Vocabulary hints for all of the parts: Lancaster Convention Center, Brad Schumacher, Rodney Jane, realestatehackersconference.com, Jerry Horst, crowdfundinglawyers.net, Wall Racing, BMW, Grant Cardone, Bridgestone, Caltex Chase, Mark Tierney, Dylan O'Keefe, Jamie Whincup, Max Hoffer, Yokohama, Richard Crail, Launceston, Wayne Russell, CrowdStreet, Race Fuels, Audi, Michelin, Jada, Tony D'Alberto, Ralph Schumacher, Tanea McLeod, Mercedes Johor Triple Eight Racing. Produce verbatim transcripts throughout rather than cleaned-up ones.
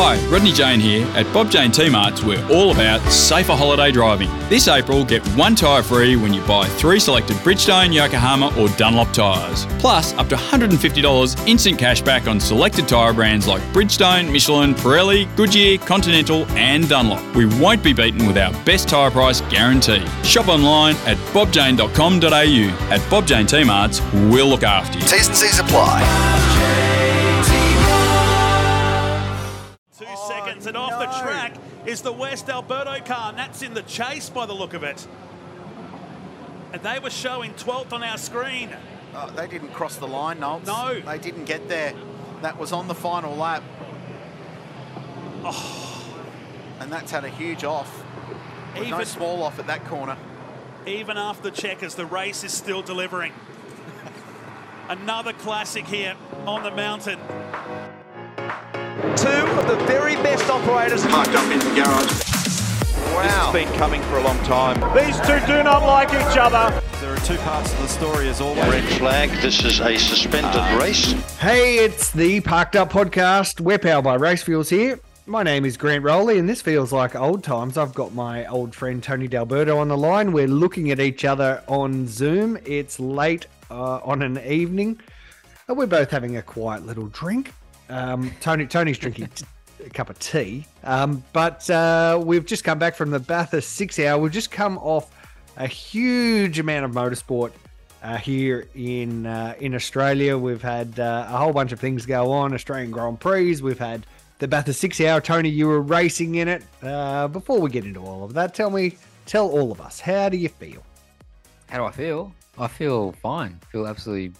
Hi, Rodney Jane here. At Bob Jane T-Marts, we're all about safer holiday driving. This April, get one tyre free when you buy three selected Bridgestone, Yokohama or Dunlop tyres. Plus, up to one hundred fifty dollars instant cash back on selected tyre brands like Bridgestone, Michelin, Pirelli, Goodyear, Continental and Dunlop. We won't be beaten with our best tyre price guarantee. Shop online at bob jane dot com dot a u. At Bob Jane T-Marts, we'll look after you. T's and C's apply. And off no. the track is the West Alberto car, and that's in the chase by the look of it. And they were showing twelfth on our screen. Oh, they didn't cross the line, Nolts. No. They didn't get there. That was on the final lap. Oh. And that's had a huge off. Even, no small off at that corner. Even after the checkers, the race is still delivering. Another classic here on the mountain. Two of the very best operators parked up in the garage. Wow. This has been coming for a long time. These two do not like each other. There are two parts of the story as always. Red flag, this is a suspended uh, race. Hey, it's the Parked Up Podcast. We're powered by Race Fuels here. My name is Grant Rowley, and this feels like old times. I've got my old friend Tony D'Alberto on the line. We're looking at each other on Zoom. It's late uh, on an evening, and we're both having a quiet little drink. Um, Tony, Tony's drinking a cup of tea, um, but uh, we've just come back from the Bathurst six hour. We've just come off a huge amount of motorsport uh, here in uh, in Australia. We've had uh, a whole bunch of things go on, Australian Grand Prix. We've had the Bathurst six hour. Tony, you were racing in it. Uh, before we get into all of that, tell me, tell all of us, how do you feel? How do I feel? I feel fine. I feel absolutely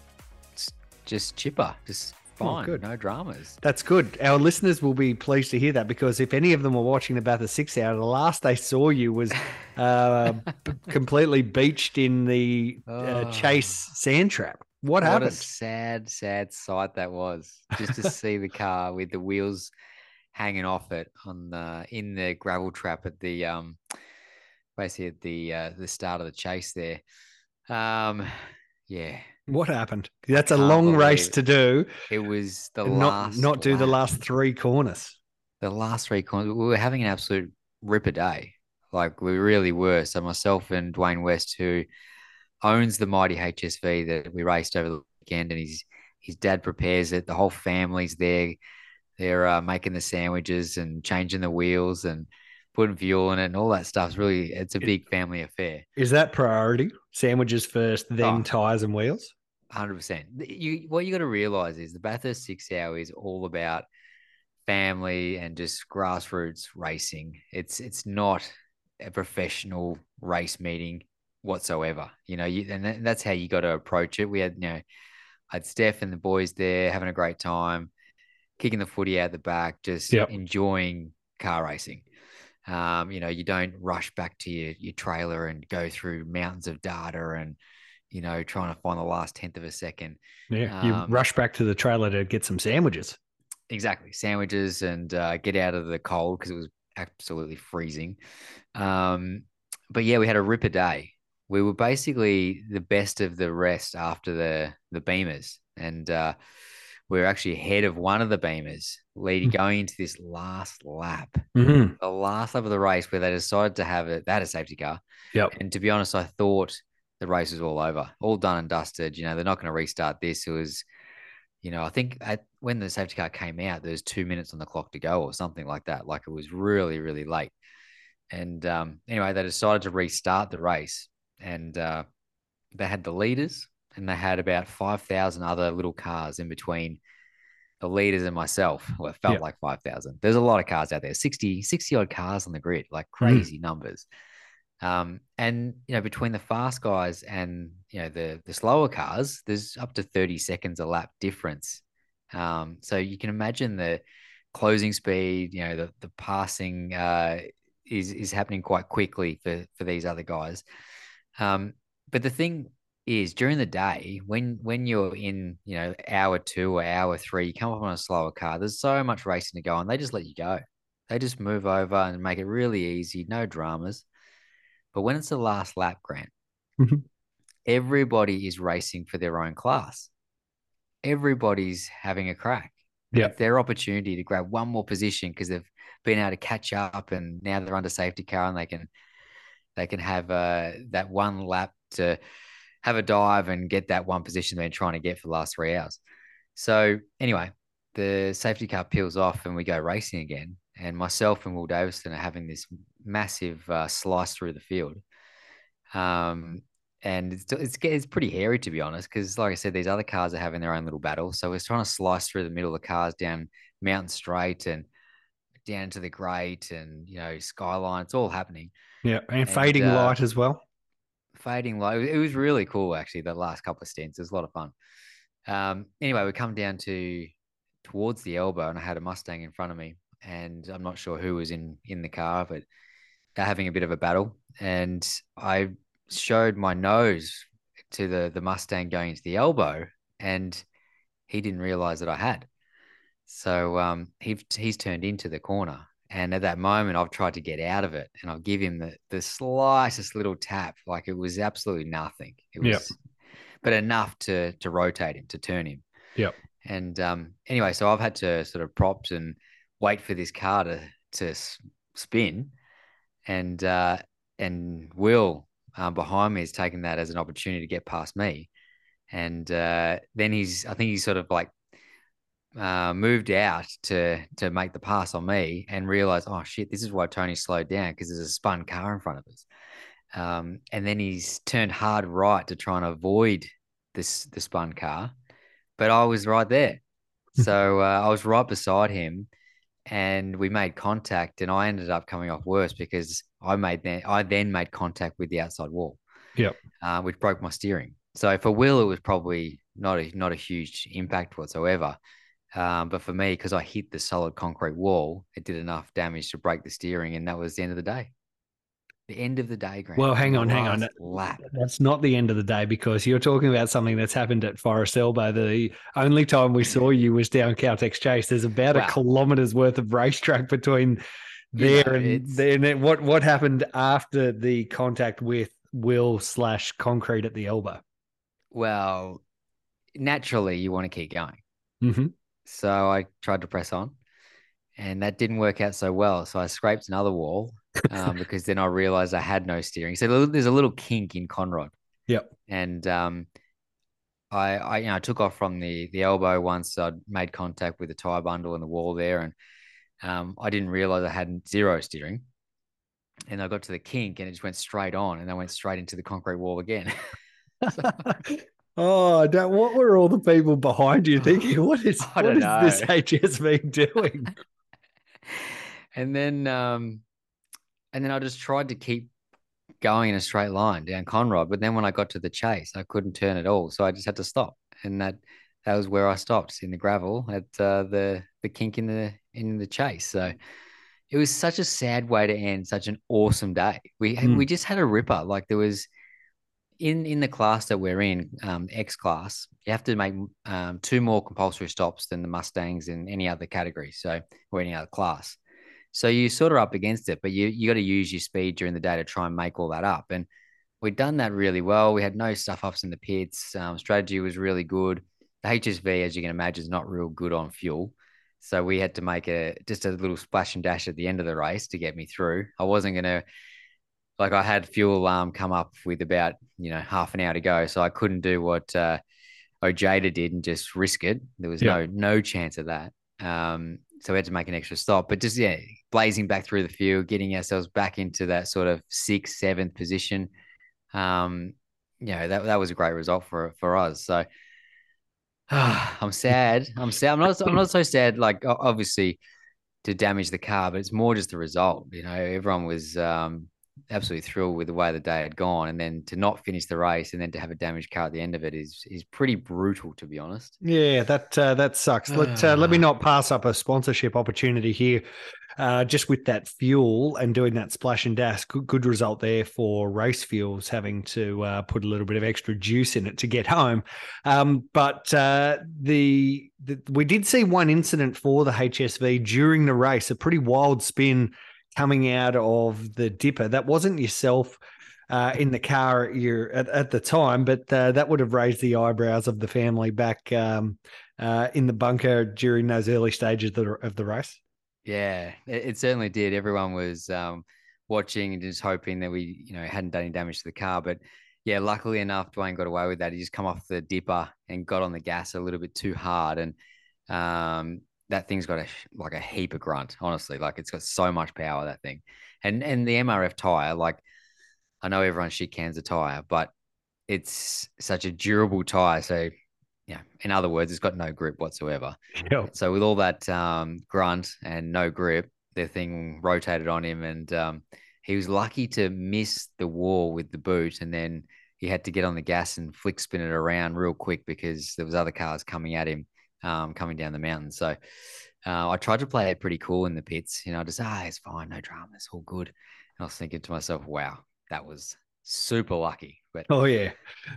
just chipper, just fine. Oh, good. No dramas. That's good. Our listeners will be pleased to hear that, because if any of them were watching the Bathurst six hour, the last they saw you was uh, b- completely beached in the oh. uh, Chase sand trap. What, what happened? What a sad, sad sight that was. Just to see the car with the wheels hanging off it on the, in the gravel trap at the um, basically at the uh, the start of the Chase there. Um, yeah. What happened? That's a long race to do. It was the last. Not do the last three corners. The last three corners. We were having an absolute ripper day. Like, we really were. So myself and Dwayne West, who owns the mighty H S V that we raced over the weekend, and his his dad prepares it. The whole family's there. They're uh, making the sandwiches and changing the wheels and putting fuel in it and all that stuff. It's really, it's a big family affair. Is that priority? Sandwiches first, then oh. tires and wheels? one hundred percent. You, what you got to realize is the Bathurst six hour is all about family and just grassroots racing. It's it's not a professional race meeting whatsoever. You know, you, and that, that's how you got to approach it. We had, you know, I had Steph and the boys there having a great time, kicking the footy out the back, just yep. enjoying car racing. Um, you know, you don't rush back to your, your trailer and go through mountains of data and, you know, trying to find the last tenth of a second. Yeah, you um, rush back to the trailer to get some sandwiches. Exactly, sandwiches and uh, get out of the cold because it was absolutely freezing. Um, but, yeah, we had a ripper day. We were basically the best of the rest after the the Beamers, and uh, we were actually ahead of one of the Beamers leading mm-hmm. going into this last lap, mm-hmm. the last lap of the race where they decided to have it. They had a safety car. Yep. And to be honest, I thought the race was all over, all done and dusted. You know, they're not going to restart this. It was, you know, I think at, when the safety car came out, there was two minutes on the clock to go or something like that. Like, it was really, really late. And um, anyway, they decided to restart the race, and uh, they had the leaders and they had about five thousand other little cars in between the leaders and myself. Well, it felt yeah. like five thousand. There's a lot of cars out there, sixty, sixty odd cars on the grid, like crazy mm. numbers. Um, and, you know, between the fast guys and, you know, the, the slower cars, there's up to thirty seconds a lap difference. Um, so you can imagine the closing speed, you know, the, the passing, uh, is, is happening quite quickly for, for these other guys. Um, but the thing is, during the day, when, when you're in, you know, hour two or hour three, you come up on a slower car, there's so much racing to go on. They just let you go. They just move over and make it really easy. No dramas. But when it's the last lap, Grant, mm-hmm. everybody is racing for their own class. Everybody's having a crack. Yeah. It's their opportunity to grab one more position because they've been able to catch up, and now they're under safety car and they can they can have uh, that one lap to have a dive and get that one position they've been trying to get for the last three hours. So anyway, the safety car peels off and we go racing again. And myself and Will Davison are having this massive uh, slice through the field. Um, and it's, it's it's pretty hairy, to be honest, because like I said, these other cars are having their own little battle. So we're trying to slice through the middle of the cars down Mountain Straight and down to the Great and, you know, Skyline. It's all happening. Yeah, and, and fading uh, light as well. Fading light. It was really cool, actually, the last couple of stints. It was a lot of fun. Um, anyway, we come down to towards the Elbow and I had a Mustang in front of me. And I'm not sure who was in, in the car, but they're having a bit of a battle. And I showed my nose to the, the Mustang going into the Elbow, and he didn't realize that I had. So um, he, he's turned into the corner. And at that moment, I've tried to get out of it, and I'll give him the, the slightest little tap. Like it was absolutely nothing. It was, yep. But enough to to rotate him, to turn him. Yep. And um, anyway, so I've had to sort of props and wait for this car to, to spin, and uh, and Will um, behind me is taking that as an opportunity to get past me, and uh, then he's I think he's sort of like uh, moved out to to make the pass on me and realised, oh shit, this is why Tony slowed down, because there's a spun car in front of us, um, and then he's turned hard right to try and avoid this the spun car, but I was right there, so uh, I was right beside him. And we made contact, and I ended up coming off worse because I made then I then made contact with the outside wall, yep, uh, which broke my steering. So for Will, it was probably not a not a huge impact whatsoever, um, but for me, because I hit the solid concrete wall, it did enough damage to break the steering, and that was the end of the day. The end of the day, Grant. Well, hang on, hang on. Lap. That's not the end of the day, because you're talking about something that's happened at Forrest Elbow. The only time we saw you was down Caltex Chase. There's about wow. a kilometre's worth of racetrack between there yeah, and then. What what happened after the contact with Will slash concrete at the Elbow? Well, naturally, you want to keep going. Mm-hmm. So I tried to press on, and that didn't work out so well. So I scraped another wall. um, because then I realized I had no steering. So there's a little kink in Conrod. Yep. And um, I, I, you know, I took off from the the Elbow once I'd made contact with the tire bundle and the wall there, and um, I didn't realize I had zero steering. And I got to the kink, and it just went straight on, and I went straight into the concrete wall again. so, oh, don't, what were all the people behind you thinking? What is I what is know. this H S V doing? and then. Um, And then I just tried to keep going in a straight line down Conrod. But then when I got to the Chase, I couldn't turn at all. So I just had to stop. And that that was where I stopped, in the gravel at uh, the the kink in the in the Chase. So it was such a sad way to end such an awesome day. We mm. we just had a ripper. Like there was in, in the class that we're in, um, X class, you have to make um, two more compulsory stops than the Mustangs in any other category. So or any other class. So you sort of up against it, but you you got to use your speed during the day to try and make all that up. And we'd done that really well. We had no stuff ups in the pits. Um, strategy was really good. The H S V, as you can imagine, is not real good on fuel. So we had to make a just a little splash and dash at the end of the race to get me through. I wasn't going to, like I had fuel alarm come up with about, you know, half an hour to go. So I couldn't do what uh, Ojeda did and just risk it. There was yeah. no no chance of that. Um, so we had to make an extra stop, but just, yeah, blazing back through the field, getting ourselves back into that sort of sixth, seventh position. Um, you know, that that was a great result for for us. So uh, I'm sad. I'm sad. I'm not, I'm not so sad, like, obviously, to damage the car, but it's more just the result. You know, everyone was um, absolutely thrilled with the way the day had gone, and then to not finish the race and then to have a damaged car at the end of it is is pretty brutal, to be honest. Yeah, that uh, that sucks. Let uh, let me not pass up a sponsorship opportunity here. Uh, just with that fuel and doing that splash and dash, good, good result there for Race Fuels, having to uh, put a little bit of extra juice in it to get home. Um, but uh, the, the we did see one incident for the H S V during the race, a pretty wild spin coming out of the dipper. That wasn't yourself. uh, in the car at, your, at, at the time, but uh, that would have raised the eyebrows of the family back um, uh, in the bunker during those early stages of the, of the race. Yeah, it, it certainly did. Everyone was um, watching and just hoping that we, you know, hadn't done any damage to the car. But yeah, luckily enough, Dwayne got away with that. He just come off the dipper and got on the gas a little bit too hard. And um, that thing's got a, like a heap of grunt, honestly. Like, it's got so much power, that thing. And and the M R F tire, like, I know everyone shit cans a tire, but it's such a durable tire. So yeah, in other words, it's got no grip whatsoever. Yep. So with all that um, grunt and no grip, the thing rotated on him, and um, he was lucky to miss the wall with the boot, and then he had to get on the gas and flick spin it around real quick because there was other cars coming at him, um, coming down the mountain. So uh, I tried to play it pretty cool in the pits. You know, just, ah, it's fine, no drama, it's all good. And I was thinking to myself, wow, that was super lucky. But oh yeah,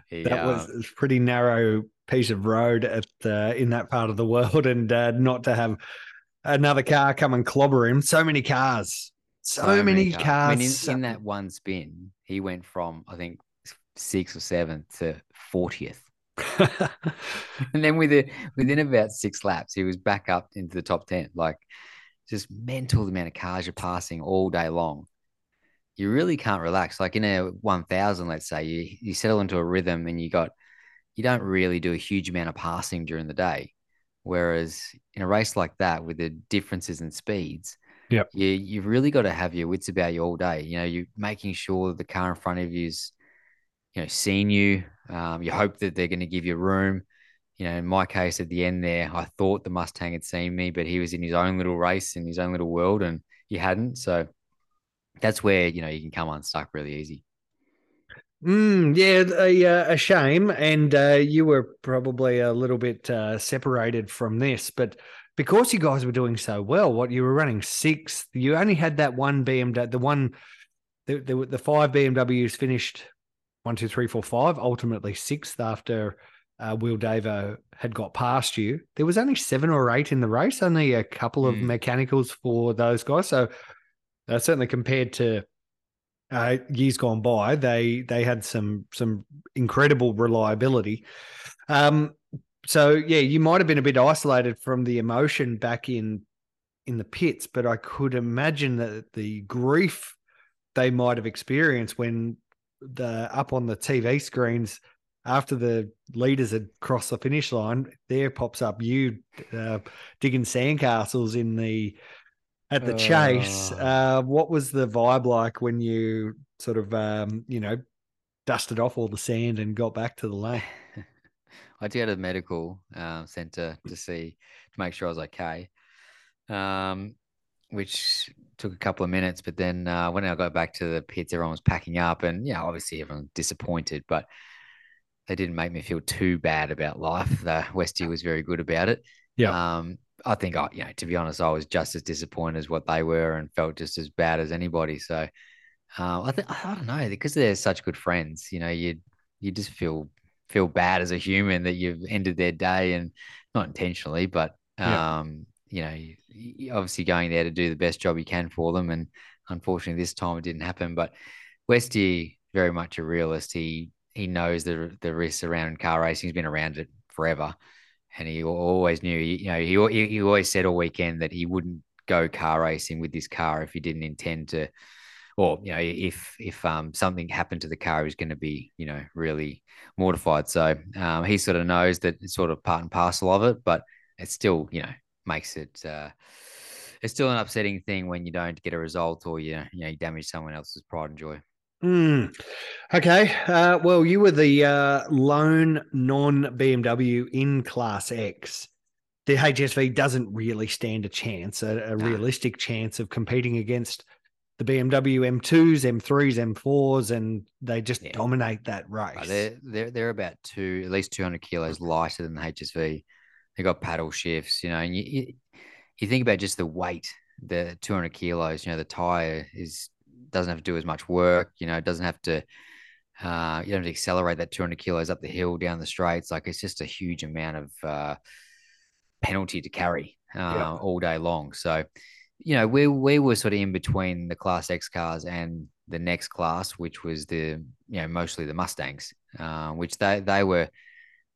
he, that uh, was a pretty narrow piece of road at uh, in that part of the world, and uh, not to have another car come and clobber him. So many cars, so, so many, many cars. cars. I mean, in, in that one spin, he went from I think sixth or seventh to fortieth, and then within within about six laps, he was back up into the top ten. Like, just mental the amount of cars you're passing all day long. You really can't relax. Like in a one thousand, let's say, you, you settle into a rhythm and you got, you don't really do a huge amount of passing during the day. Whereas in a race like that with the differences in speeds, yep, you, you've really got to have your wits about you all day. You know, you're making sure that the car in front of you's, you know, seen you. Um, you hope that they're going to give you room. You know, in my case at the end there, I thought the Mustang had seen me, but he was in his own little race, in his own little world, and he hadn't. So that's where, you know, you can come unstuck really easy. Mm, yeah, a, a shame. And uh, you were probably a little bit uh, separated from this, but because you guys were doing so well, what you were running sixth, you only had that one B M W, the one, the, the, the five B M Ws finished one, two, three, four, five, ultimately sixth after uh, Will Davo had got past you. There was only seven or eight in the race, only a couple of mm. mechanicals for those guys. So Uh, certainly compared to uh, years gone by, they they had some some incredible reliability. Um, so, yeah, you might have been a bit isolated from the emotion back in in the pits, but I could imagine that the grief they might have experienced when the up on the T V screens after the leaders had crossed the finish line, there pops up you uh, digging sandcastles in the... at the chase, uh, what was the vibe like when you sort of, um, you know, dusted off all the sand and got back to the lane? I had to go to the medical uh, centre to see, to make sure I was okay, um, which took a couple of minutes. But then uh, when I got back to the pits, everyone was packing up and, yeah, obviously everyone was disappointed, but they didn't make me feel too bad about life. The Westie was very good about it. Yeah. Um, I think, I, you know, to be honest, I was just as disappointed as what they were and felt just as bad as anybody. So uh, I think, I don't know, because they're such good friends, you know, you you just feel feel bad as a human that you've ended their day, and not intentionally, but, um, yeah. you know, you're obviously going there to do the best job you can for them. And unfortunately this time it didn't happen, but Westie, very much a realist. He, he knows the, the risks around car racing. He's been around it forever. And he always knew, you know, he he always said all weekend that he wouldn't go car racing with this car if he didn't intend to, or, you know, if if um something happened to the car, he was going to be, you know, really mortified. So um, he sort of knows that it's sort of part and parcel of it, but it still, you know, makes it, uh, it's still an upsetting thing when you don't get a result, or, you know, you, know, you damage someone else's pride and joy. Mm. Okay. Uh, well, you were the uh, lone non-B M W in Class X. The H S V doesn't really stand a chance, a, a no. realistic chance of competing against the B M W M twos, M threes, M fours, and they just yeah. dominate that race. Right. They're, they're, they're about two, at least two hundred kilos lighter than the H S V. They got paddle shifts, you know, and you, you, you think about just the weight, the two hundred kilos, you know, the tyre is... doesn't have to do as much work, you know, it doesn't have to, uh, you don't have to accelerate that two hundred kilos up the hill, down the straights. Like, it's just a huge amount of uh, penalty to carry uh, yeah. all day long. So you know, we we were sort of in between the Class X cars and the next class, which was the, you know, mostly the Mustangs, uh, which they they were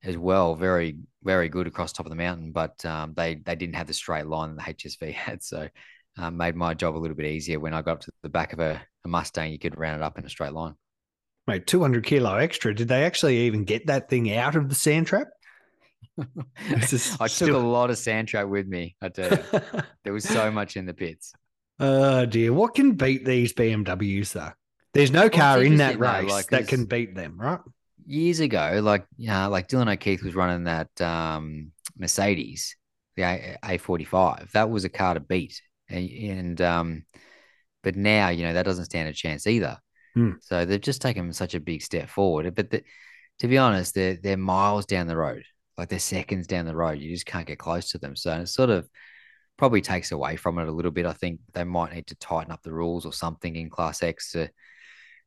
as well very, very good across top of the mountain, but um, they they didn't have the straight line that the H S V had, so um, made my job a little bit easier. When I got up to the back of a, a Mustang, you could round it up in a straight line. Mate, two hundred kilo extra. Did they actually even get that thing out of the sand trap? I took still... a lot of sand trap with me, I tell you. There was so much in the pits. Oh dear, what can beat these B M Ws though? There's no car in that race like, that can beat them, right? Years ago, like you know, like Dylan O'Keefe was running that um, Mercedes, the A forty-five. That was a car to beat, and, and um, but now you know that doesn't stand a chance either. Mm. So they've just taken such a big step forward. But the, to be honest, they're they're miles down the road, like they're seconds down the road. You just can't get close to them. So it sort of probably takes away from it a little bit. I think they might need to tighten up the rules or something in Class X to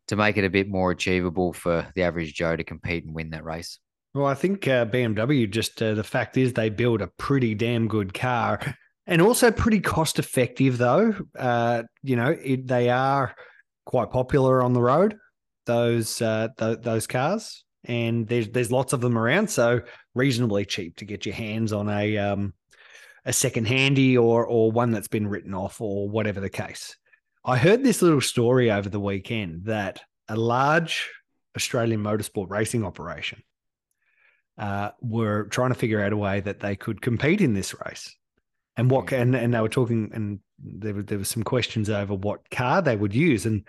to make it a bit more achievable for the average Joe to compete and win that race. Well, I think uh, B M W, just uh, the fact is they build a pretty damn good car and also pretty cost effective though. Uh, you know, it, they are quite popular on the road, those uh, th- those cars, and there's, there's lots of them around. So reasonably cheap to get your hands on a, um, a second handy or, or one that's been written off or whatever the case. I heard this little story over the weekend that a large Australian motorsport racing operation uh, were trying to figure out a way that they could compete in this race, and what and, and they were talking, and there were, there were some questions over what car they would use, and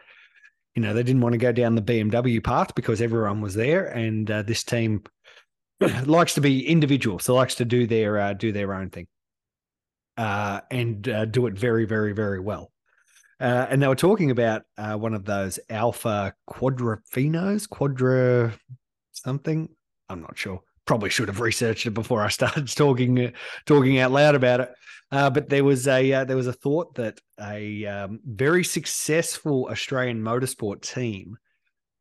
you know they didn't want to go down the B M W path because everyone was there, and uh, this team likes to be individual, so likes to do their uh, do their own thing, uh, and uh, do it very very very well. Uh, and they were talking about uh, one of those Alpha Quadrifinos, Quadra something. I'm not sure. Probably should have researched it before I started talking uh, talking out loud about it. Uh, but there was a uh, there was a thought that a um, very successful Australian motorsport team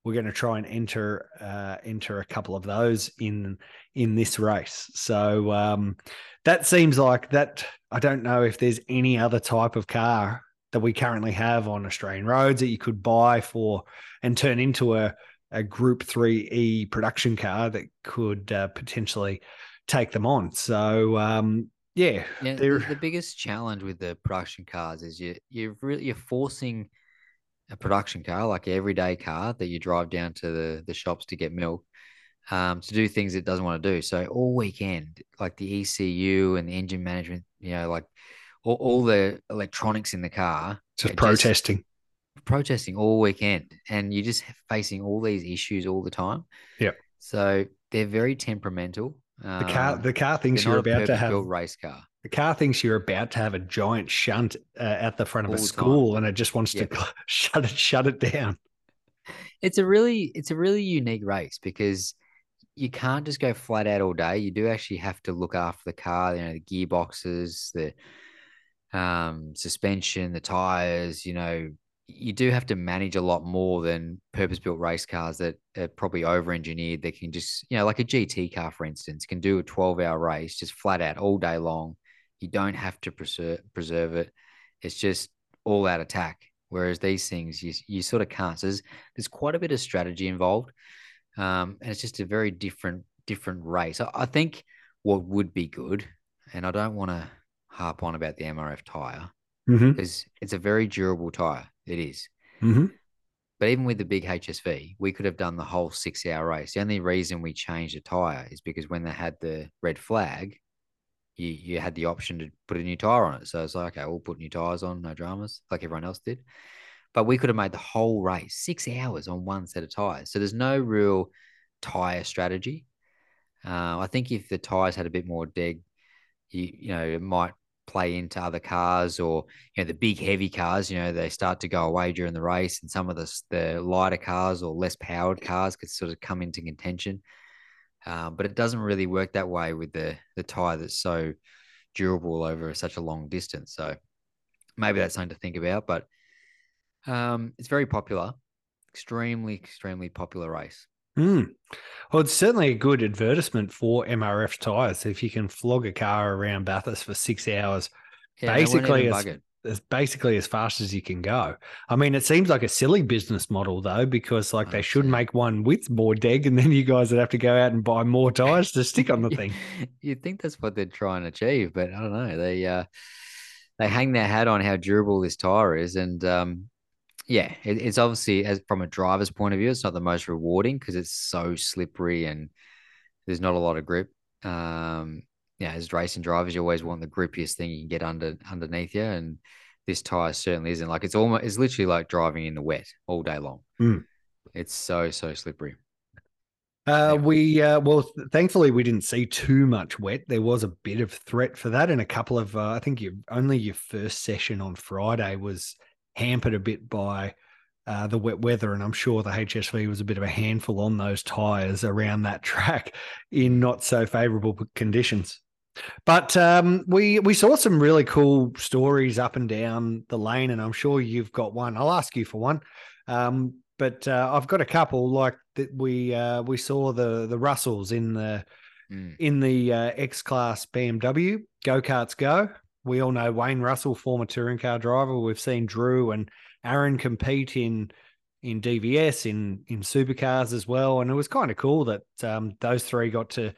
were going to try and enter uh, enter a couple of those in in this race. So um, that seems like that. I don't know if there's any other type of car that we currently have on Australian roads that you could buy for and turn into a, a Group three E production car that could uh, potentially take them on. So, um, yeah. yeah the, the biggest challenge with the production cars is you, you're, really, you're forcing a production car, like an everyday car that you drive down to the, the shops to get milk, um, to do things it doesn't want to do. So all weekend, like the E C U and the engine management, you know, like, All, all the electronics in the car. Just protesting. Just protesting all weekend. And you're just facing all these issues all the time. Yeah. So they're very temperamental. The car the car thinks you're about to have a race car. The car thinks you're about to have a giant shunt uh, at the front of a school and it just wants to shut it shut it down. It's a really it's a really unique race because you can't just go flat out all day. You do actually have to look after the car, you know, the gearboxes, the um suspension, the tires. You know, you do have to manage a lot more than purpose-built race cars that are probably over-engineered. They can just, you know, like a G T car, for instance, can do a twelve-hour race just flat out all day long. You don't have to preserve preserve it. It's just all out attack, whereas these things you you sort of can't. So there's, there's quite a bit of strategy involved, um and it's just a very different different race. I, I think what would be good, and I don't want to harp on about the M R F tire, mm-hmm. because it's a very durable tire. It is. Mm-hmm. But even with the big H S V, we could have done the whole six-hour race. The only reason we changed the tire is because when they had the red flag, you you had the option to put a new tire on it. So it's like, okay, we'll put new tires on, no dramas, like everyone else did. But we could have made the whole race six hours on one set of tires. So there's no real tire strategy. Uh, I think if the tires had a bit more deg, you you know, it might play into other cars, or you know, the big heavy cars, you know, they start to go away during the race, and some of the, the lighter cars or less powered cars could sort of come into contention. Uh, but it doesn't really work that way with the the tire that's so durable over such a long distance. So maybe that's something to think about, but um, it's very popular, extremely, extremely popular race. Mm. Well, it's certainly a good advertisement for M R F tyres. If you can flog a car around Bathurst for six hours, yeah, basically, it's, as basically as fast as you can go. I mean, it seems like a silly business model though, because like they should make one with more deg, and then you guys would have to go out and buy more tires to stick on the thing. You'd think that's what they're trying to achieve, but I don't know. They uh, they hang their hat on how durable this tire is, and um, yeah, it, it's obviously, as from a driver's point of view, it's not the most rewarding because it's so slippery and there's not a lot of grip. Um, Yeah, as racing drivers, you always want the grippiest thing you can get under underneath you, and this tire certainly isn't. Like it's almost, it's literally like driving in the wet all day long. Mm. It's so so slippery. Uh, yeah. We uh, well, thankfully we didn't see too much wet. There was a bit of threat for that, and a couple of uh, I think you only your first session on Friday was hampered a bit by uh, the wet weather, and I'm sure the H S V was a bit of a handful on those tires around that track in not so favourable conditions. But um, we we saw some really cool stories up and down the lane, and I'm sure you've got one. I'll ask you for one, um, but uh, I've got a couple. Like that, we uh, we saw the the Russells in the mm. in the uh, X-Class B M W Go Karts Go. We all know Wayne Russell, former touring car driver. We've seen Drew and Aaron compete in in D V S in in supercars as well, and it was kind of cool that um, those three got to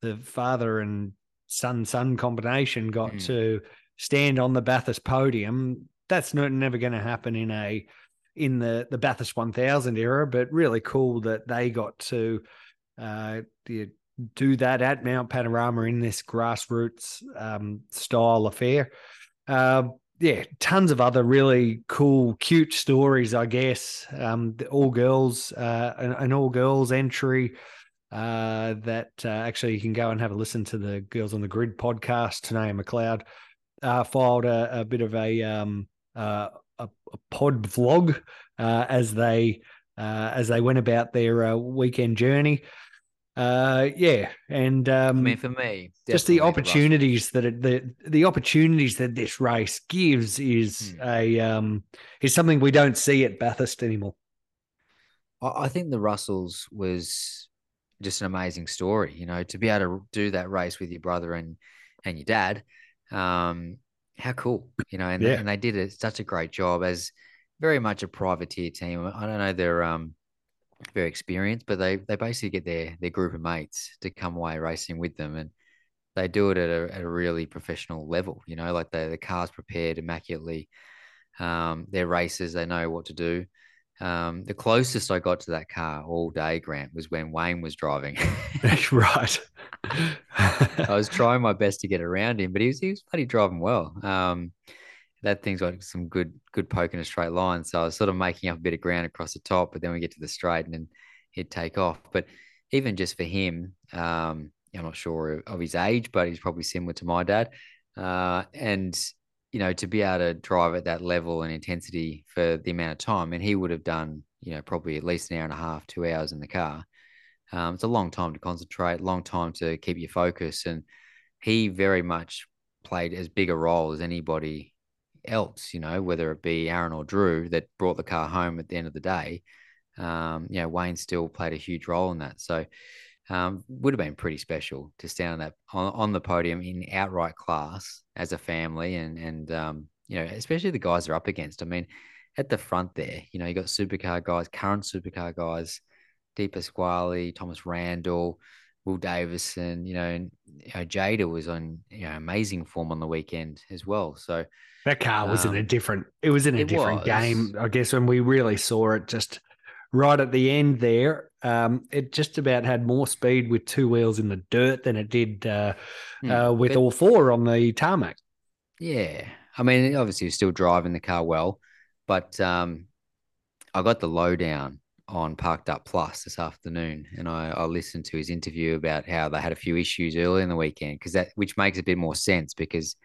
the father and son son combination got mm. to stand on the Bathurst podium. That's not, never going to happen in a in the the Bathurst one thousand era, but really cool that they got to uh do that at Mount Panorama in this grassroots um style affair. Uh yeah, tons of other really cool cute stories, I guess. Um the all girls uh an, an all girls entry uh that uh, actually you can go and have a listen to the Girls on the Grid podcast. Tanea McLeod uh filed a, a bit of a um uh a, a pod vlog uh as they uh as they went about their uh, weekend journey. Uh yeah, and um I mean, for me, just the opportunities that it, the the opportunities that this race gives is mm. a um is something we don't see at Bathurst anymore. I think the Russells was just an amazing story, you know, to be able to do that race with your brother and, and your dad. Um, how cool, you know, and, yeah. and they did a, such a great job as very much a privateer team. I don't know, they're um, very experienced, but they, they basically get their, their group of mates to come away racing with them, and they do it at a, at a really professional level, you know, like the, the car's prepared immaculately. Um, their races, they know what to do. Um, the closest I got to that car all day, Grant, was when Wayne was driving. Right. I was trying my best to get around him, but he was he was bloody driving well. Um, that thing's got some good good poke in a straight line, so I was sort of making up a bit of ground across the top, but then we get to the straight and then he'd take off. But even just for him, um, I'm not sure of his age, but he's probably similar to my dad. Uh, and you know, to be able to drive at that level and intensity for the amount of time, and he would have done, you know, probably at least an hour and a half, two hours in the car. Um, it's a long time to concentrate, long time to keep your focus. And he very much played as big a role as anybody else, you know, whether it be Aaron or Drew that brought the car home at the end of the day. Um, you know, Wayne still played a huge role in that. So um, would have been pretty special to stand on that on, on the podium in outright class as a family, and and um, you know, especially the guys they're up against. I mean, at the front there, you know, you got supercar guys, current supercar guys, Di Pasquale, Thomas Randall, Will Davison. You know, and, you know, Jada was on, you know, amazing form on the weekend as well. So that car was um, in a different. It was in a different was. game, I guess, when we really saw it just. Right at the end there, um, it just about had more speed with two wheels in the dirt than it did uh, mm, uh, with but, all four on the tarmac. Yeah. I mean, obviously, you're still driving the car well, but um, I got the lowdown on Parked Up Plus this afternoon, and I, I listened to his interview about how they had a few issues early in the weekend, because that, which makes a bit more sense, because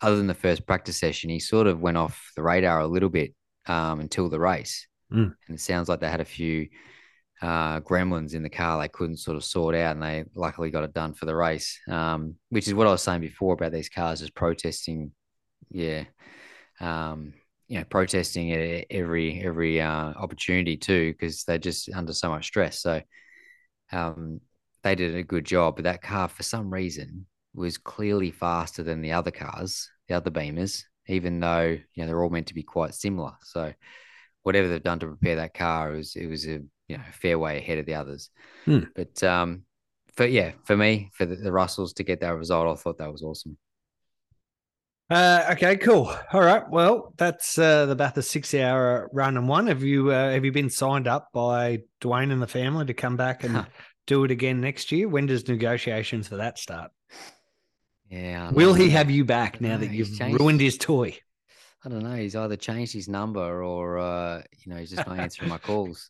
other than the first practice session, he sort of went off the radar a little bit um, until the race. Mm. And it sounds like they had a few uh, gremlins in the car they couldn't sort of sort out, and they luckily got it done for the race, um, which is what I was saying before about these cars just protesting, yeah, um, you know, protesting at every every uh, opportunity too, because they're just under so much stress. So um, they did a good job, but that car for some reason was clearly faster than the other cars, the other Beamers, even though, you know, they're all meant to be quite similar. So whatever they've done to prepare that car, it was, it was a, you know, a fair way ahead of the others. Hmm. But um, for, yeah, for me, for the, the Russells to get that result, I thought that was awesome. Uh, okay, cool. All right. Well, that's uh, the Bathurst six hour run and one. Have you uh, have you been signed up by Dwayne and the family to come back and huh. do it again next year? When does negotiations for that start? Yeah. Will he have you back now that you've ruined his toy? I don't know. He's either changed his number or, uh, you know, he's just not answering my calls.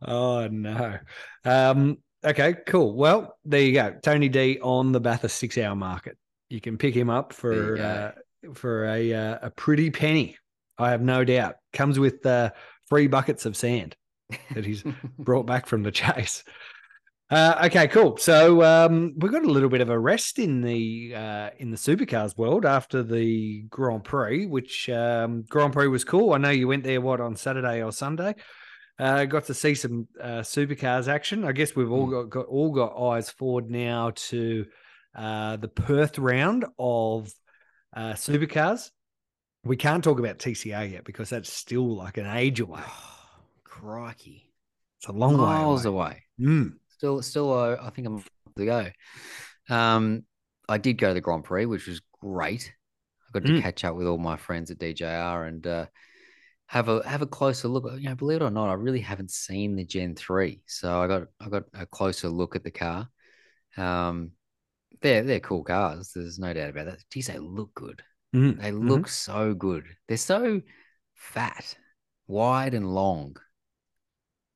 Oh, no. Um, okay, cool. Well, there you go. Tony D on the Bathurst six hour market. You can pick him up for uh, for a uh, a pretty penny. I have no doubt. Comes with uh, free buckets of sand that he's brought back from the chase. Uh, okay, cool. So um, we got a little bit of a rest in the uh, in the supercars world after the Grand Prix, which um, Grand Prix was cool. I know you went there, what, on Saturday or Sunday? Uh, got to see some uh, supercars action. I guess we've all got, got all got eyes forward now to. Uh, the Perth round of uh, supercars. We can't talk about T C R yet because that's still like an age away. Oh, crikey. It's a long miles way away. away. Mm. Still, still, uh, I think I'm to go. Um, I did go to the Grand Prix, which was great. I got to mm. catch up with all my friends at D J R and uh, have a have a closer look. You know, believe it or not, I really haven't seen the Gen three, so I got I got a closer look at the car. Um. They're, they're cool cars. There's no doubt about that. Geez, they look good. Mm-hmm. They look mm-hmm. so good. They're so fat, wide and long.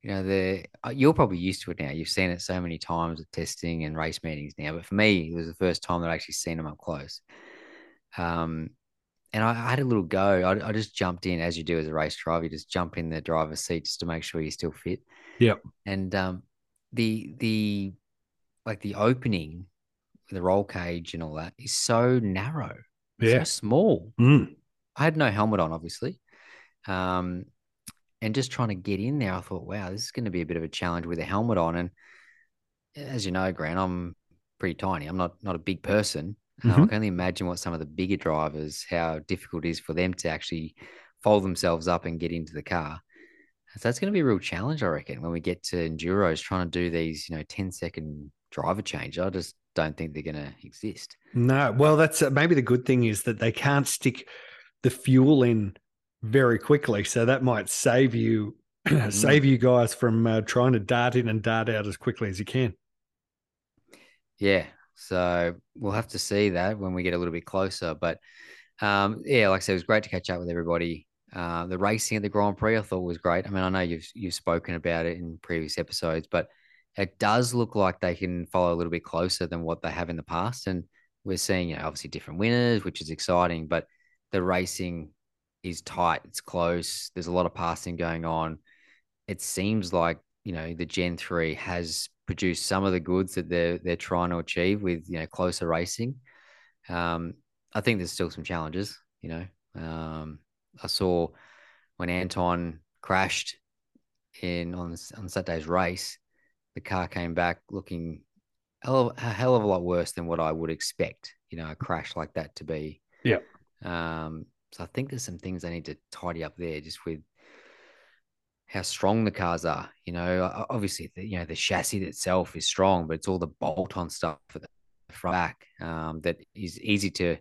You know, they're, you're probably used to it now. You've seen it so many times at testing and race meetings now. But for me, it was the first time that I actually seen them up close. Um, and I, I had a little go. I, I just jumped in, as you do as a race driver. You just jump in the driver's seat just to make sure you're still fit. Yep. And um, the the like the opening. The roll cage and all that is so narrow, yeah. so small. Mm. I had no helmet on, obviously. Um, and just trying to get in there, I thought, wow, this is going to be a bit of a challenge with a helmet on. And as you know, Grant, I'm pretty tiny. I'm not, not a big person. Mm-hmm. uh, I can only imagine what some of the bigger drivers, how difficult it is for them to actually fold themselves up and get into the car. So that's going to be a real challenge, I reckon, when we get to Enduros, trying to do these, you know, ten second driver change. I just, don't think they're going to exist. No. Well, that's uh, maybe the good thing is that they can't stick the fuel in very quickly. So that might save you, mm. save you guys from uh, trying to dart in and dart out as quickly as you can. Yeah. So we'll have to see that when we get a little bit closer, but um, yeah, like I said, it was great to catch up with everybody. Uh, the racing at the Grand Prix I thought was great. I mean, I know you've, you've spoken about it in previous episodes, but it does look like they can follow a little bit closer than what they have in the past. And we're seeing, you know, obviously different winners, which is exciting, but the racing is tight. It's close. There's a lot of passing going on. It seems like, you know, the Gen three has produced some of the goods that they're, they're trying to achieve with, you know, closer racing. Um, I think there's still some challenges, you know. Um, I saw when Anton crashed in on, on Saturday's race, the car came back looking a hell, of, a hell of a lot worse than what I would expect, you know, a crash like that to be. Yeah. Um, so I think there's some things I need to tidy up there just with how strong the cars are. You know, obviously, the, you know, the chassis itself is strong, but it's all the bolt-on stuff for the front back um, that is easy to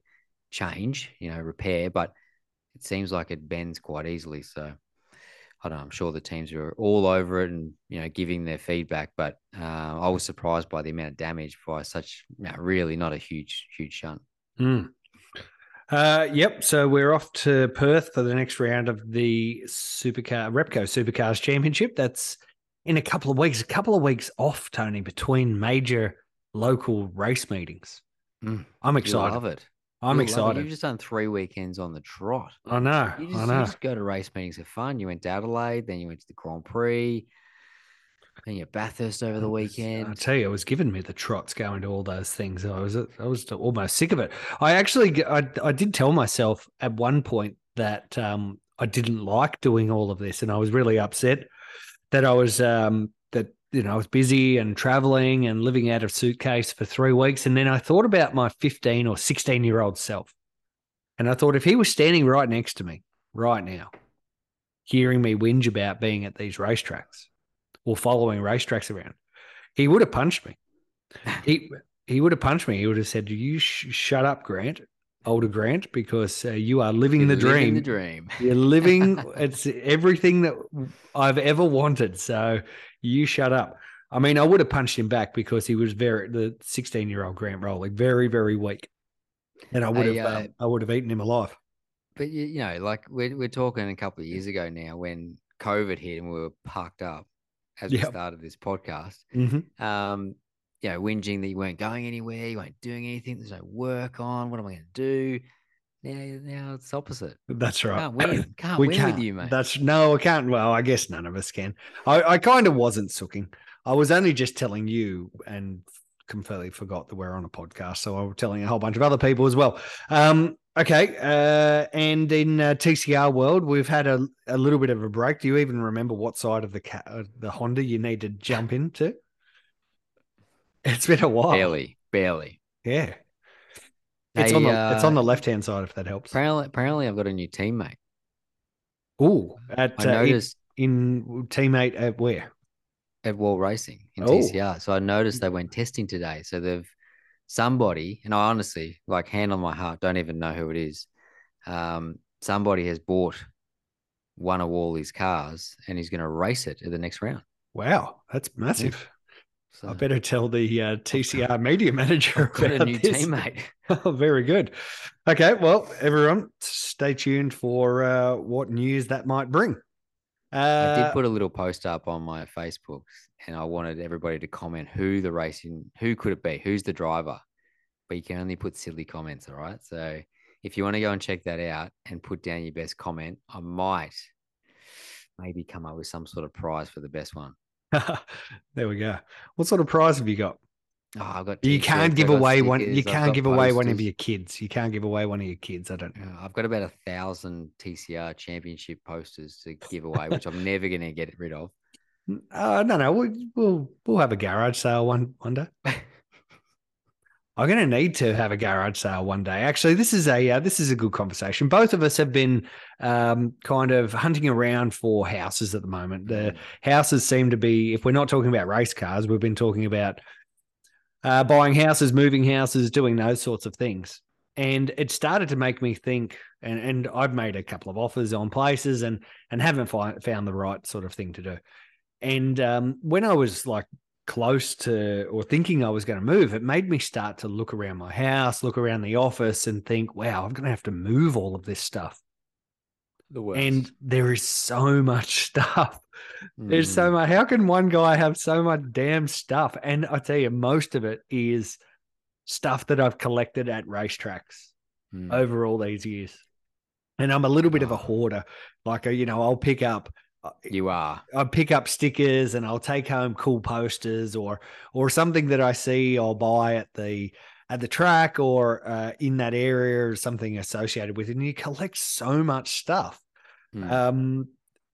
change, you know, repair, but it seems like it bends quite easily. So I don't know, I'm sure the teams were all over it and, you know, giving their feedback, but uh, I was surprised by the amount of damage by such, you know, really not a huge, huge shunt. Mm. Uh, yep. So we're off to Perth for the next round of the Supercar Repco Supercars Championship. That's in a couple of weeks, a couple of weeks off, Tony, between major local race meetings. Mm. I'm excited. You'll love it. I'm You'll excited. You've just done three weekends on the trot. I know. You just, I know. You just go to race meetings for fun. You went to Adelaide, then you went to the Grand Prix, then you're Bathurst over the weekend. I tell you, it was giving me the trots going to all those things. I was, I was almost sick of it. I actually, I, I did tell myself at one point that um, I didn't like doing all of this, and I was really upset that I was um, that you know, I was busy and traveling and living out of suitcase for three weeks. And then I thought about my fifteen or sixteen year old self. And I thought, if he was standing right next to me right now, hearing me whinge about being at these racetracks or following racetracks around, he would have punched me. He he would have punched me. He would have said, you sh- shut up, Grant, older Grant, because uh, you are living You're the living dream. the dream. You're living, it's everything that I've ever wanted. So you shut up. I mean, I would have punched him back because he was very, the sixteen-year-old Grant Rowley, very, very weak. And I would have, I, uh, um, I would have eaten him alive. But you, you know, like we're we're talking a couple of years ago now when COVID hit and we were parked up as yep. we started this podcast. Mm-hmm. Um, you know, whinging that you weren't going anywhere, you weren't doing anything. There's no work on. What am I going to do? Now, now it's opposite. That's right. Can't win. Can't we win can't. with you, mate. That's no, I can't. Well, I guess none of us can. I, I kind of wasn't sooking. I was only just telling you and. Completely forgot that we're on a podcast, so I'm telling a whole bunch of other people as well. Um, okay, uh, and in uh, T C R world, we've had a, a little bit of a break. Do you even remember what side of the ca- uh, the Honda you need to jump into? It's been a while. Barely, barely. Yeah, it's hey, on the uh, it's on the left hand side if that helps. Apparently, apparently, I've got a new teammate. Oh, at I uh, noticed in, in teammate at where? At Wall Racing in oh. T C R. So I noticed they went testing today. So they've somebody, and I honestly, like hand on my heart, don't even know who it is. Um, somebody has bought one of Wally's cars and he's going to race it at the next round. Wow, that's massive. So, I better tell the uh, T C R media manager I've got about a new this. teammate. Oh, very good. Okay, well, everyone, stay tuned for uh, what news that might bring. Uh, I did put a little post up on my Facebook and I wanted everybody to comment who the racing, who could it be? Who's the driver? But you can only put silly comments. All right. So if you want to go and check that out and put down your best comment, I might maybe come up with some sort of prize for the best one. There we go. What sort of prize have you got? Oh, I've got you can't give away one. You can't give away one of your kids. You can't give away one of your kids. I don't know. I've got about a thousand T C R championship posters to give away, which I'm never going to get rid of. Uh, no, no, we'll, we'll we'll have a garage sale one one day. I'm going to need to have a garage sale one day. Actually, this is a uh, this is a good conversation. Both of us have been um, kind of hunting around for houses at the moment. The houses seem to be, if we're not talking about race cars, we've been talking about. Uh, buying houses, moving houses, doing those sorts of things. And it started to make me think, and, and I've made a couple of offers on places and and haven't fi- found the right sort of thing to do. And um, when I was like close to or thinking I was going to move, it made me start to look around my house, look around the office and think, wow, I'm going to have to move all of this stuff. The worst. And there is so much stuff. There's so much. How can one guy have so much damn stuff? And I tell you, most of it is stuff that I've collected at racetracks mm. over all these years. And I'm a little bit oh. of a hoarder. Like, you know, I'll pick up. You are. I'll pick up stickers and I'll take home cool posters or or something that I see I'll buy at the at the track or uh, in that area or something associated with it. And you collect so much stuff. Mm. Um.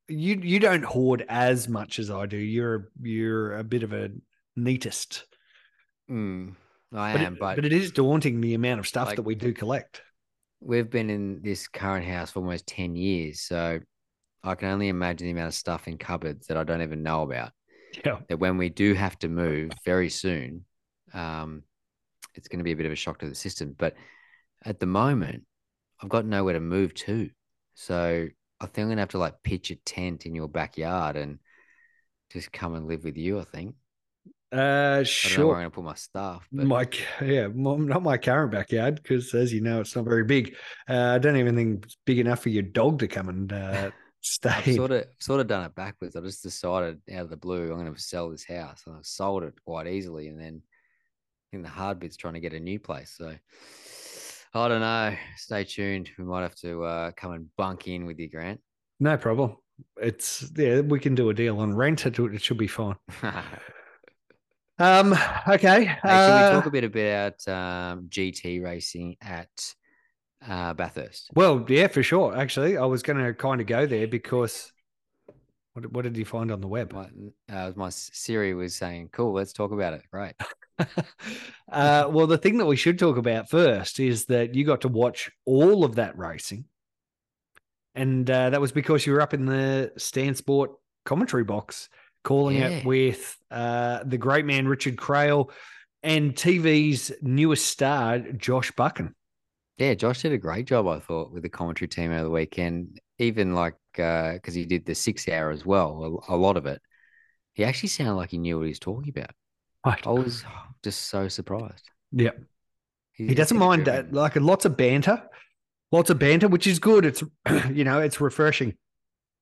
You you don't hoard as much as I do. You're you're a bit of a neatist. Mm, I but am, it, but but it is daunting the amount of stuff like, that we do collect. We've been in this current house for almost ten years, so I can only imagine the amount of stuff in cupboards that I don't even know about. Yeah, that when we do have to move very soon, um, it's going to be a bit of a shock to the system. But at the moment, I've got nowhere to move to, so. I think I'm going to have to like pitch a tent in your backyard and just come and live with you, I think. Uh, sure. I don't know where I'm going to put my stuff. But... My, yeah, not my current backyard because, as you know, it's not very big. Uh, I don't even think it's big enough for your dog to come and uh, stay. I've sort of, sort of done it backwards. I just decided out of the blue, I'm going to sell this house. And I sold it quite easily. And then I think the hard bit's trying to get a new place. So... I don't know. Stay tuned. We might have to uh, come and bunk in with you, Grant. No problem. It's yeah, we can do a deal on rent. It, it should be fine. um. Okay. Hey, uh, should we talk a bit about um, G T racing at uh, Bathurst? Well, yeah, for sure. Actually, I was going to kind of go there because What, what did you find on the web? My, uh, my Siri was saying, cool, let's talk about it. Right. uh, well, the thing that we should talk about first is that you got to watch all of that racing. And uh, that was because you were up in the Stan Sport commentary box calling yeah. it with uh, the great man, Richard Crail, and T V's newest star, Josh Buchan. Yeah, Josh did a great job, I thought, with the commentary team over the weekend. Even like, because uh, he did the six hour as well, a, a lot of it. He actually sounded like he knew what he was talking about. Right. I was just so surprised. Yeah. He, he doesn't mind that. Like lots of banter, lots of banter, which is good. It's, you know, it's refreshing,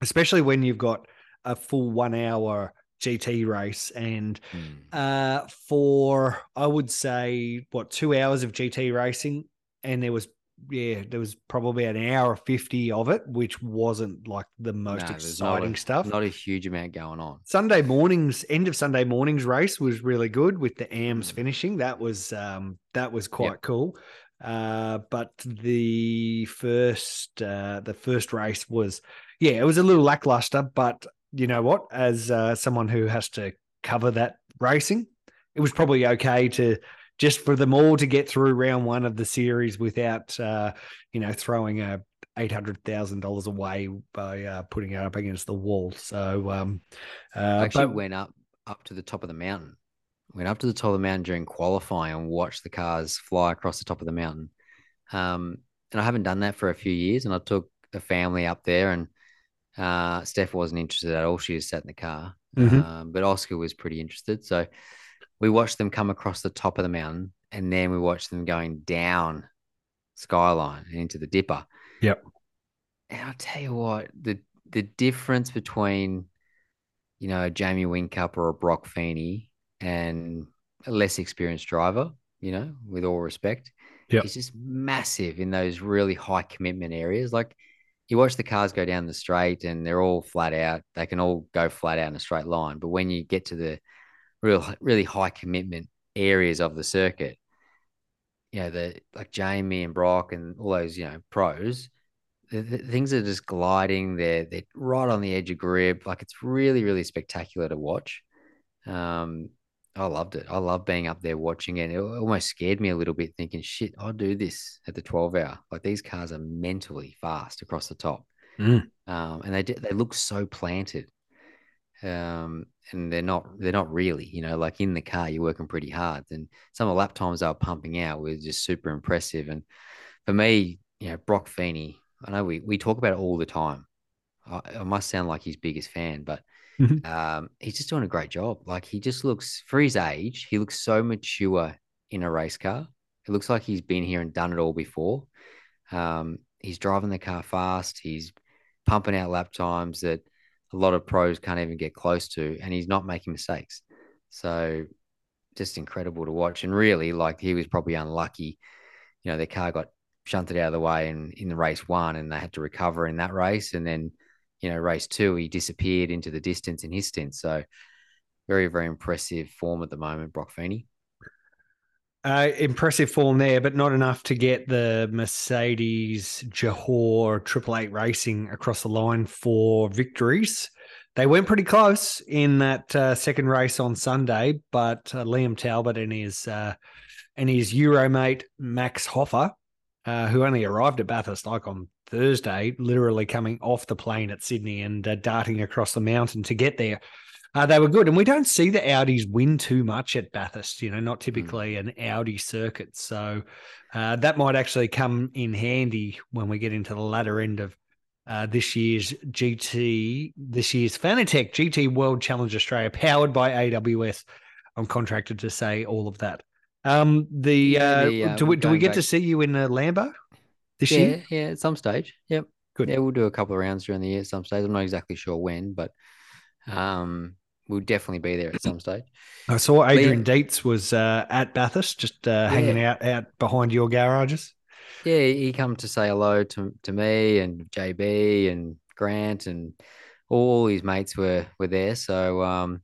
especially when you've got a full one hour G T race. And mm. uh, for, I would say, what, two hours of G T racing. And there was, yeah, there was probably an hour fifty of it, which wasn't like the most no, exciting not a, stuff. Not a huge amount going on. Sunday morning's end of Sunday morning's race was really good with the A Ms finishing. That was um, that was quite yep. cool. Uh, but the first uh, the first race was, yeah, it was a little lackluster. But you know what? As uh, someone who has to cover that racing, it was probably okay to. Just for them all to get through round one of the series without, uh, you know, throwing a eight hundred thousand dollars away by uh, putting it up against the wall. So um, uh, I actually but- went up up to the top of the mountain. Went up to the top of the mountain during qualifying and watched the cars fly across the top of the mountain. Um, and I haven't done that for a few years. And I took a family up there, and uh, Steph wasn't interested at all. She was sat in the car, mm-hmm. um, but Oscar was pretty interested. So. We watched them come across the top of the mountain, and then we watched them going down Skyline and into the Dipper. Yep. And I'll tell you what, the the difference between, you know, a Jamie Whincup or a Brock Feeney and a less experienced driver, you know, with all respect, yep. is just massive in those really high commitment areas. Like you watch the cars go down the straight and they're all flat out. They can all go flat out in a straight line. But when you get to the real, really high commitment areas of the circuit, you know, the like Jamie and Brock and all those, you know, pros, the, the things are just gliding. They're they're right on the edge of grip. Like it's really, really spectacular to watch. Um, I loved it. I love being up there watching it. It almost scared me a little bit, thinking, "Shit, I'll do this at the twelve hour." Like these cars are mentally fast across the top, mm. um, and they they look so planted. Um, and they're not, they're not really, you know, like in the car, you're working pretty hard. And some of the lap times they were pumping out were just super impressive. And for me, you know, Brock Feeney, I know we, we talk about it all the time. I, I must sound like his biggest fan, but, mm-hmm. um, he's just doing a great job. Like he just looks, for his age, he looks so mature in a race car. It looks like he's been here and done it all before. Um, he's driving the car fast. He's pumping out lap times that, a lot of pros can't even get close to, and he's not making mistakes. So just incredible to watch. And really, like, he was probably unlucky. You know, their car got shunted out of the way in, in the race one, and they had to recover in that race. And then, you know, race two, he disappeared into the distance in his stint. So very, very impressive form at the moment, Brock Feeney. Uh, impressive form there, but not enough to get the Mercedes Johor triple eight Racing across the line for victories. They went pretty close in that uh, second race on Sunday, but uh, Liam Talbot and his uh, and his Euro mate Max Hoffer, uh, who only arrived at Bathurst like on Thursday, literally coming off the plane at Sydney and uh, darting across the mountain to get there. Uh, they were good, and we don't see the Audis win too much at Bathurst, you know, not typically an Audi circuit. So uh, that might actually come in handy when we get into the latter end of uh, this year's G T, this year's Fanatec G T World Challenge Australia, powered by A W S. I'm contracted to say all of that. Um, the, yeah, the uh, do we do we get back. to see you in uh, Lambo this yeah, year? Yeah, at some stage. Yep. Good. Yeah, we'll do a couple of rounds during the year at some stage. I'm not exactly sure when, but um, we'll definitely be there at some stage. I saw Adrian yeah. Dietz was uh, at Bathurst, just uh, yeah. hanging out out behind your garages. Yeah, he come to say hello to, to me and J B and Grant and all his mates were were there. So um,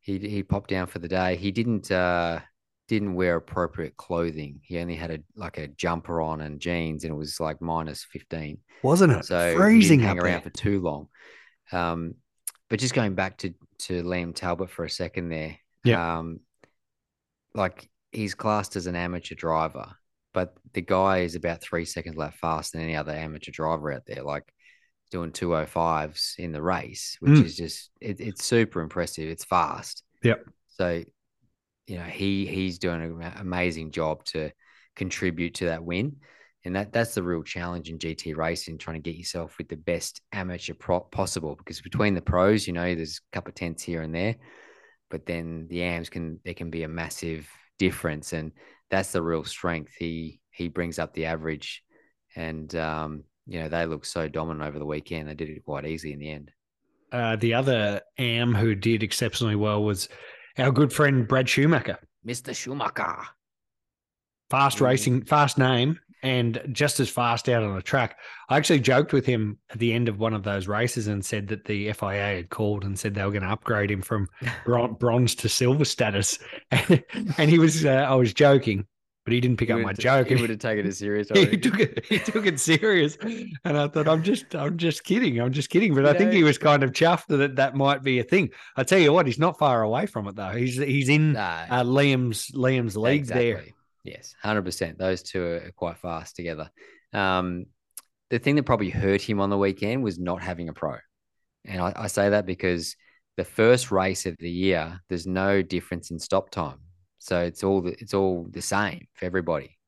he he popped down for the day. He didn't uh, didn't wear appropriate clothing. He only had a like a jumper on and jeans, and it was like minus fifteen, wasn't it? So freezing he didn't hang up around there for too long. Um, But just going back to, to Liam Talbot for a second there. Yeah. Um, like he's classed as an amateur driver, but the guy is about three seconds lap faster than any other amateur driver out there, like doing two oh fives in the race, which mm. is just, it, it's super impressive. It's fast. Yeah. So, you know, he, he's doing an amazing job to contribute to that win. And that that's the real challenge in G T racing, trying to get yourself with the best amateur prop possible, because between the pros, you know, there's a couple of tenths here and there, but then the A Ms can, there can be a massive difference. And that's the real strength. He, he brings up the average, and, um, you know, they look so dominant over the weekend. They did it quite easy in the end. Uh, the other A M who did exceptionally well was our good friend, Brad Schumacher, Mister Schumacher, fast yeah. racing, fast name. And just as fast out on a track. I actually joked with him at the end of one of those races and said that the F I A had called and said they were going to upgrade him from bronze to silver status. And, and he was, uh, I was joking, but he didn't pick he up my t- joke. He would have taken it serious. he took it, he took it serious. And I thought, I'm just, I'm just kidding. I'm just kidding. But you I know, think he was kind of chuffed that that might be a thing. I tell you what, he's not far away from it though. He's, he's in nah, uh, Liam's, Liam's league exactly. there. Yes, one hundred percent. Those two are quite fast together. Um, the thing that probably hurt him on the weekend was not having a pro. And I, I say that because the first race of the year, there's no difference in stop time. So it's all the, it's all the same for everybody.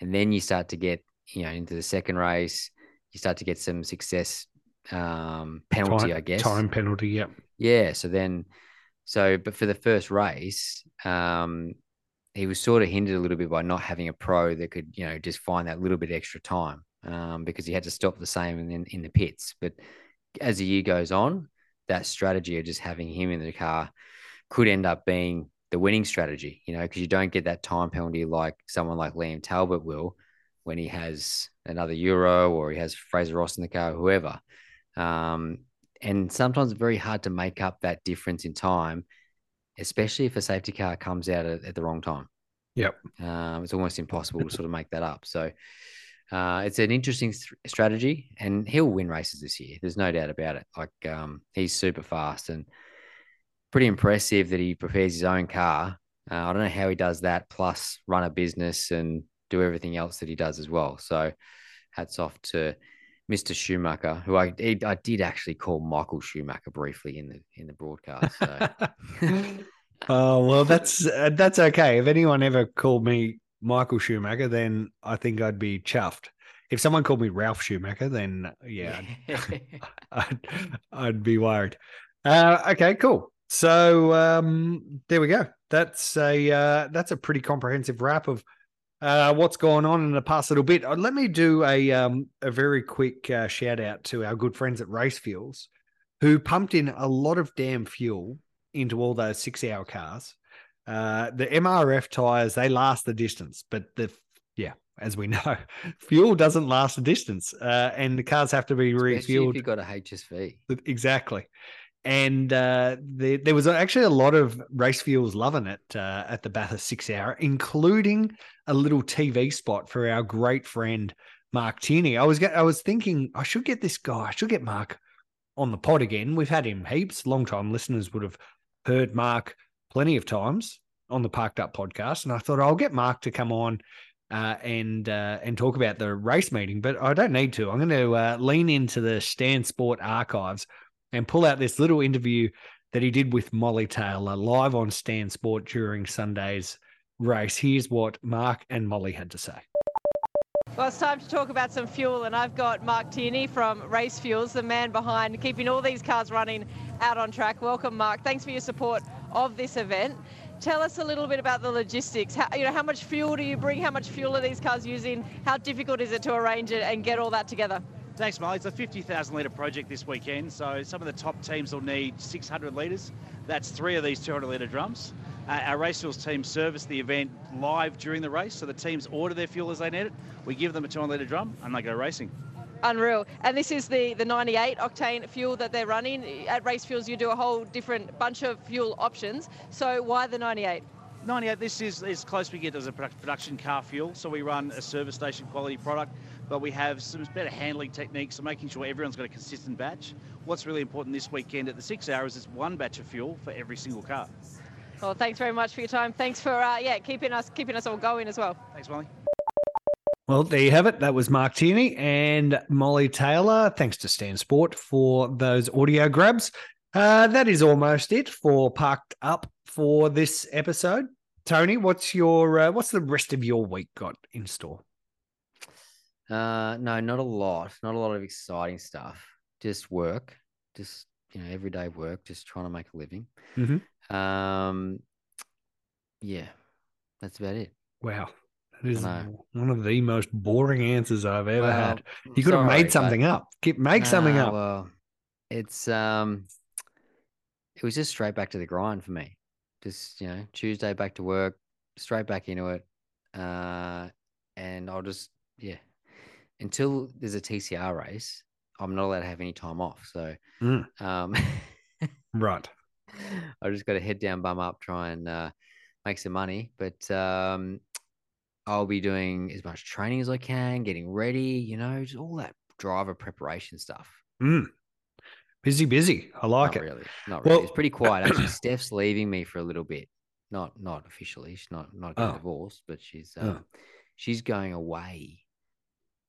And then you start to get, you know, into the second race, you start to get some success um, penalty, time, I guess. Time penalty, yeah. Yeah, so then, so, but for the first race, um, he was sort of hindered a little bit by not having a pro that could, you know, just find that little bit extra time um, because he had to stop the same in, in the pits. But as the year goes on, that strategy of just having him in the car could end up being the winning strategy, you know, because you don't get that time penalty like someone like Liam Talbot will when he has another Euro or he has Fraser Ross in the car, whoever. Um, and sometimes it's very hard to make up that difference in time, especially if a safety car comes out at, at the wrong time. Yep. Um, it's almost impossible to sort of make that up. So uh, it's an interesting th- strategy, and he'll win races this year. There's no doubt about it. Like um, he's super fast and pretty impressive that he prepares his own car. Uh, I don't know how he does that, plus run a business and do everything else that he does as well. So hats off to Mister Schumacher, who I I did actually call Michael Schumacher briefly in the in the broadcast. So. oh well, that's uh, that's okay. If anyone ever called me Michael Schumacher, then I think I'd be chuffed. If someone called me Ralph Schumacher, then yeah, I'd, I'd, I'd be worried. Uh, okay, cool. So um, there we go. That's a uh, that's a pretty comprehensive wrap of. Uh, what's going on in the past little bit. Let me do a um, a very quick uh, shout out to our good friends at Race Fuels, who pumped in a lot of damn fuel into all those six hour cars. Uh, the M R F tires, they last the distance, but the yeah, as we know, fuel doesn't last the distance, uh, and the cars have to be especially refueled. If you got a H S V, exactly. And uh, there, there was actually a lot of Race Fuels loving it uh, at the Bathurst six hour, including a little T V spot for our great friend, Mark Tierney. I was I was thinking I should get this guy, I should get Mark on the pod again. We've had him heaps. Long-time listeners would have heard Mark plenty of times on the Parked Up podcast. And I thought I'll get Mark to come on uh, and uh, and talk about the race meeting, but I don't need to. I'm going to uh, lean into the Stan Sport archives and pull out this little interview that he did with Molly Taylor live on Stan Sport during Sunday's race. Here's what Mark and Molly had to say. Well, it's time to talk about some fuel, and I've got Mark Tierney from Race Fuels, the man behind keeping all these cars running out on track. Welcome, Mark. Thanks for your support of this event. Tell us a little bit about the logistics. How, you know, how much fuel do you bring? How much fuel are these cars using? How difficult is it to arrange it and get all that together? Thanks, Molly. It's a fifty thousand litre project this weekend, so some of the top teams will need six hundred litres. That's three of these two hundred litre drums. Uh, our Race Fuels team service the event live during the race, so the teams order their fuel as they need it. We give them a two hundred litre drum, and they go racing. Unreal. And this is the, the ninety-eight octane fuel that they're running. At Race Fuels, you do a whole different bunch of fuel options. So why the ninety-eight? ninety-eight, this is as close we get as a production car fuel, so we run a service station quality product. but we have some better handling techniques, so making sure everyone's got a consistent batch. What's really important this weekend at the six hours is one batch of fuel for every single car. Well, thanks very much for your time. Thanks for uh, yeah keeping us keeping us all going as well. Thanks, Molly. Well, there you have it. That was Mark Tierney and Molly Taylor. Thanks to Stan Sport for those audio grabs. Uh, that is almost it for Parked Up for this episode. Tony, what's your uh, what's the rest of your week got in store? Uh, no, not a lot. Not a lot of exciting stuff. Just work. Just you know, everyday work. Just trying to make a living. Mm-hmm. Um, yeah, that's about it. Wow. That is one of the most boring answers I've ever well, had. You could sorry, have made something up. Make nah, something up. Well, it's um, it was just straight back to the grind for me. Just, you know, Tuesday back to work, straight back into it. Uh, and I'll just, yeah, until there's a T C R race, I'm not allowed to have any time off. So, mm. um, right. I just got to head down, bum up, try and uh, make some money. But, um, I'll be doing as much training as I can, getting ready, you know, just all that driver preparation stuff. Mm. Busy, busy. I like not it. Really, not really. Well, it's pretty quiet. Actually, Steph's leaving me for a little bit. Not, not officially. She's not, not getting oh. divorced, but she's, um, oh. she's going away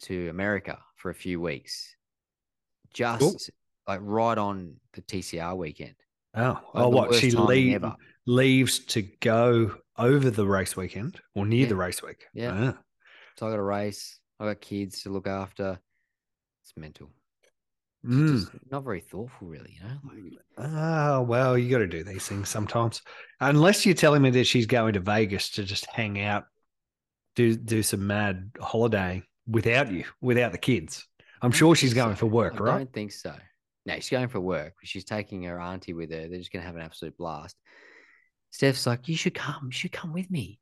to America for a few weeks, just cool. like right on the T C R weekend. Oh, oh, like what? She leave, leaves to go over the race weekend or near yeah. the race week. Yeah. Ah. So I got a race. I got kids to look after. It's mental. It's mm. just not very thoughtful, really, you know? Like, oh, well, you got to do these things sometimes. Unless you're telling me that she's going to Vegas to just hang out, do do some mad holiday without you, without the kids. I'm sure she's going so. for work, I right? I don't think so. No, she's going for work. She's taking her auntie with her. They're just going to have an absolute blast. Steph's like, you should come. You should come with me.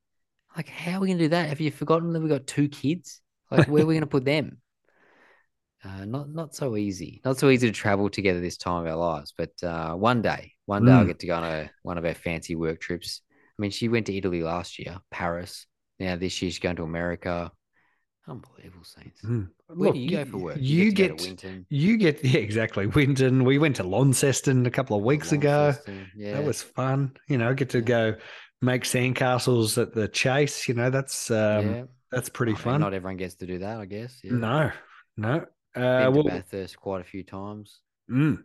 Like, how are we going to do that? Have you forgotten that we've got two kids? Like, where are we going to put them? Uh, not not so easy. Not so easy to travel together this time of our lives. But uh, one day, one day mm. I'll get to go on a, one of our fancy work trips. I mean, she went to Italy last year, Paris. Now this year she's going to America. Unbelievable, Saints. Mm. Where Look, do you go for work? You, you get, get to you get, yeah, exactly. Winton. We went to Launceston a couple of weeks Launceston, ago. Yeah. That was fun. You know, get to yeah. go make sandcastles at the Chase. You know, that's um, yeah. that's pretty I mean, fun. Not everyone gets to do that, I guess. Yeah. No, no. Uh, Been to well, Bathurst quite a few times. Mm.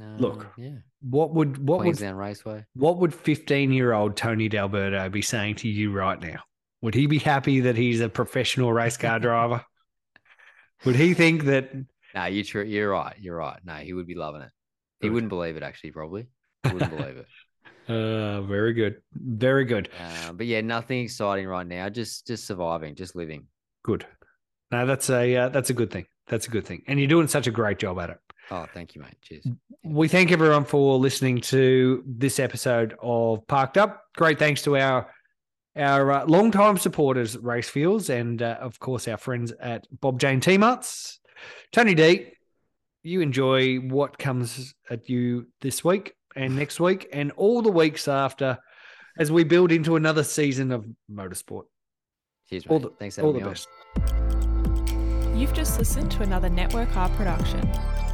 Um, Look, yeah. What would what Queensland would, Raceway? What would fifteen-year-old Tony D'Alberto be saying to you right now? Would he be happy that he's a professional race car driver? Would he think that? No, you tr- you're right. You're right. No, he would be loving it. He wouldn't believe it, actually, probably. He wouldn't believe it. Uh, very good. Very good. Uh, but, yeah, nothing exciting right now. Just just surviving, just living. Good. No, that's a uh, that's a good thing. That's a good thing. And you're doing such a great job at it. Oh, thank you, mate. Cheers. We thank everyone for listening to this episode of Parked Up. Great thanks to our... Our uh, long-time supporters at Race Fuels and, uh, of course, our friends at Bob Jane T-Marts. Tony D, you enjoy what comes at you this week and next week and all the weeks after as we build into another season of motorsport. Cheers, mate. All the, Thanks for having me on. All the best. You've just listened to another Network R production.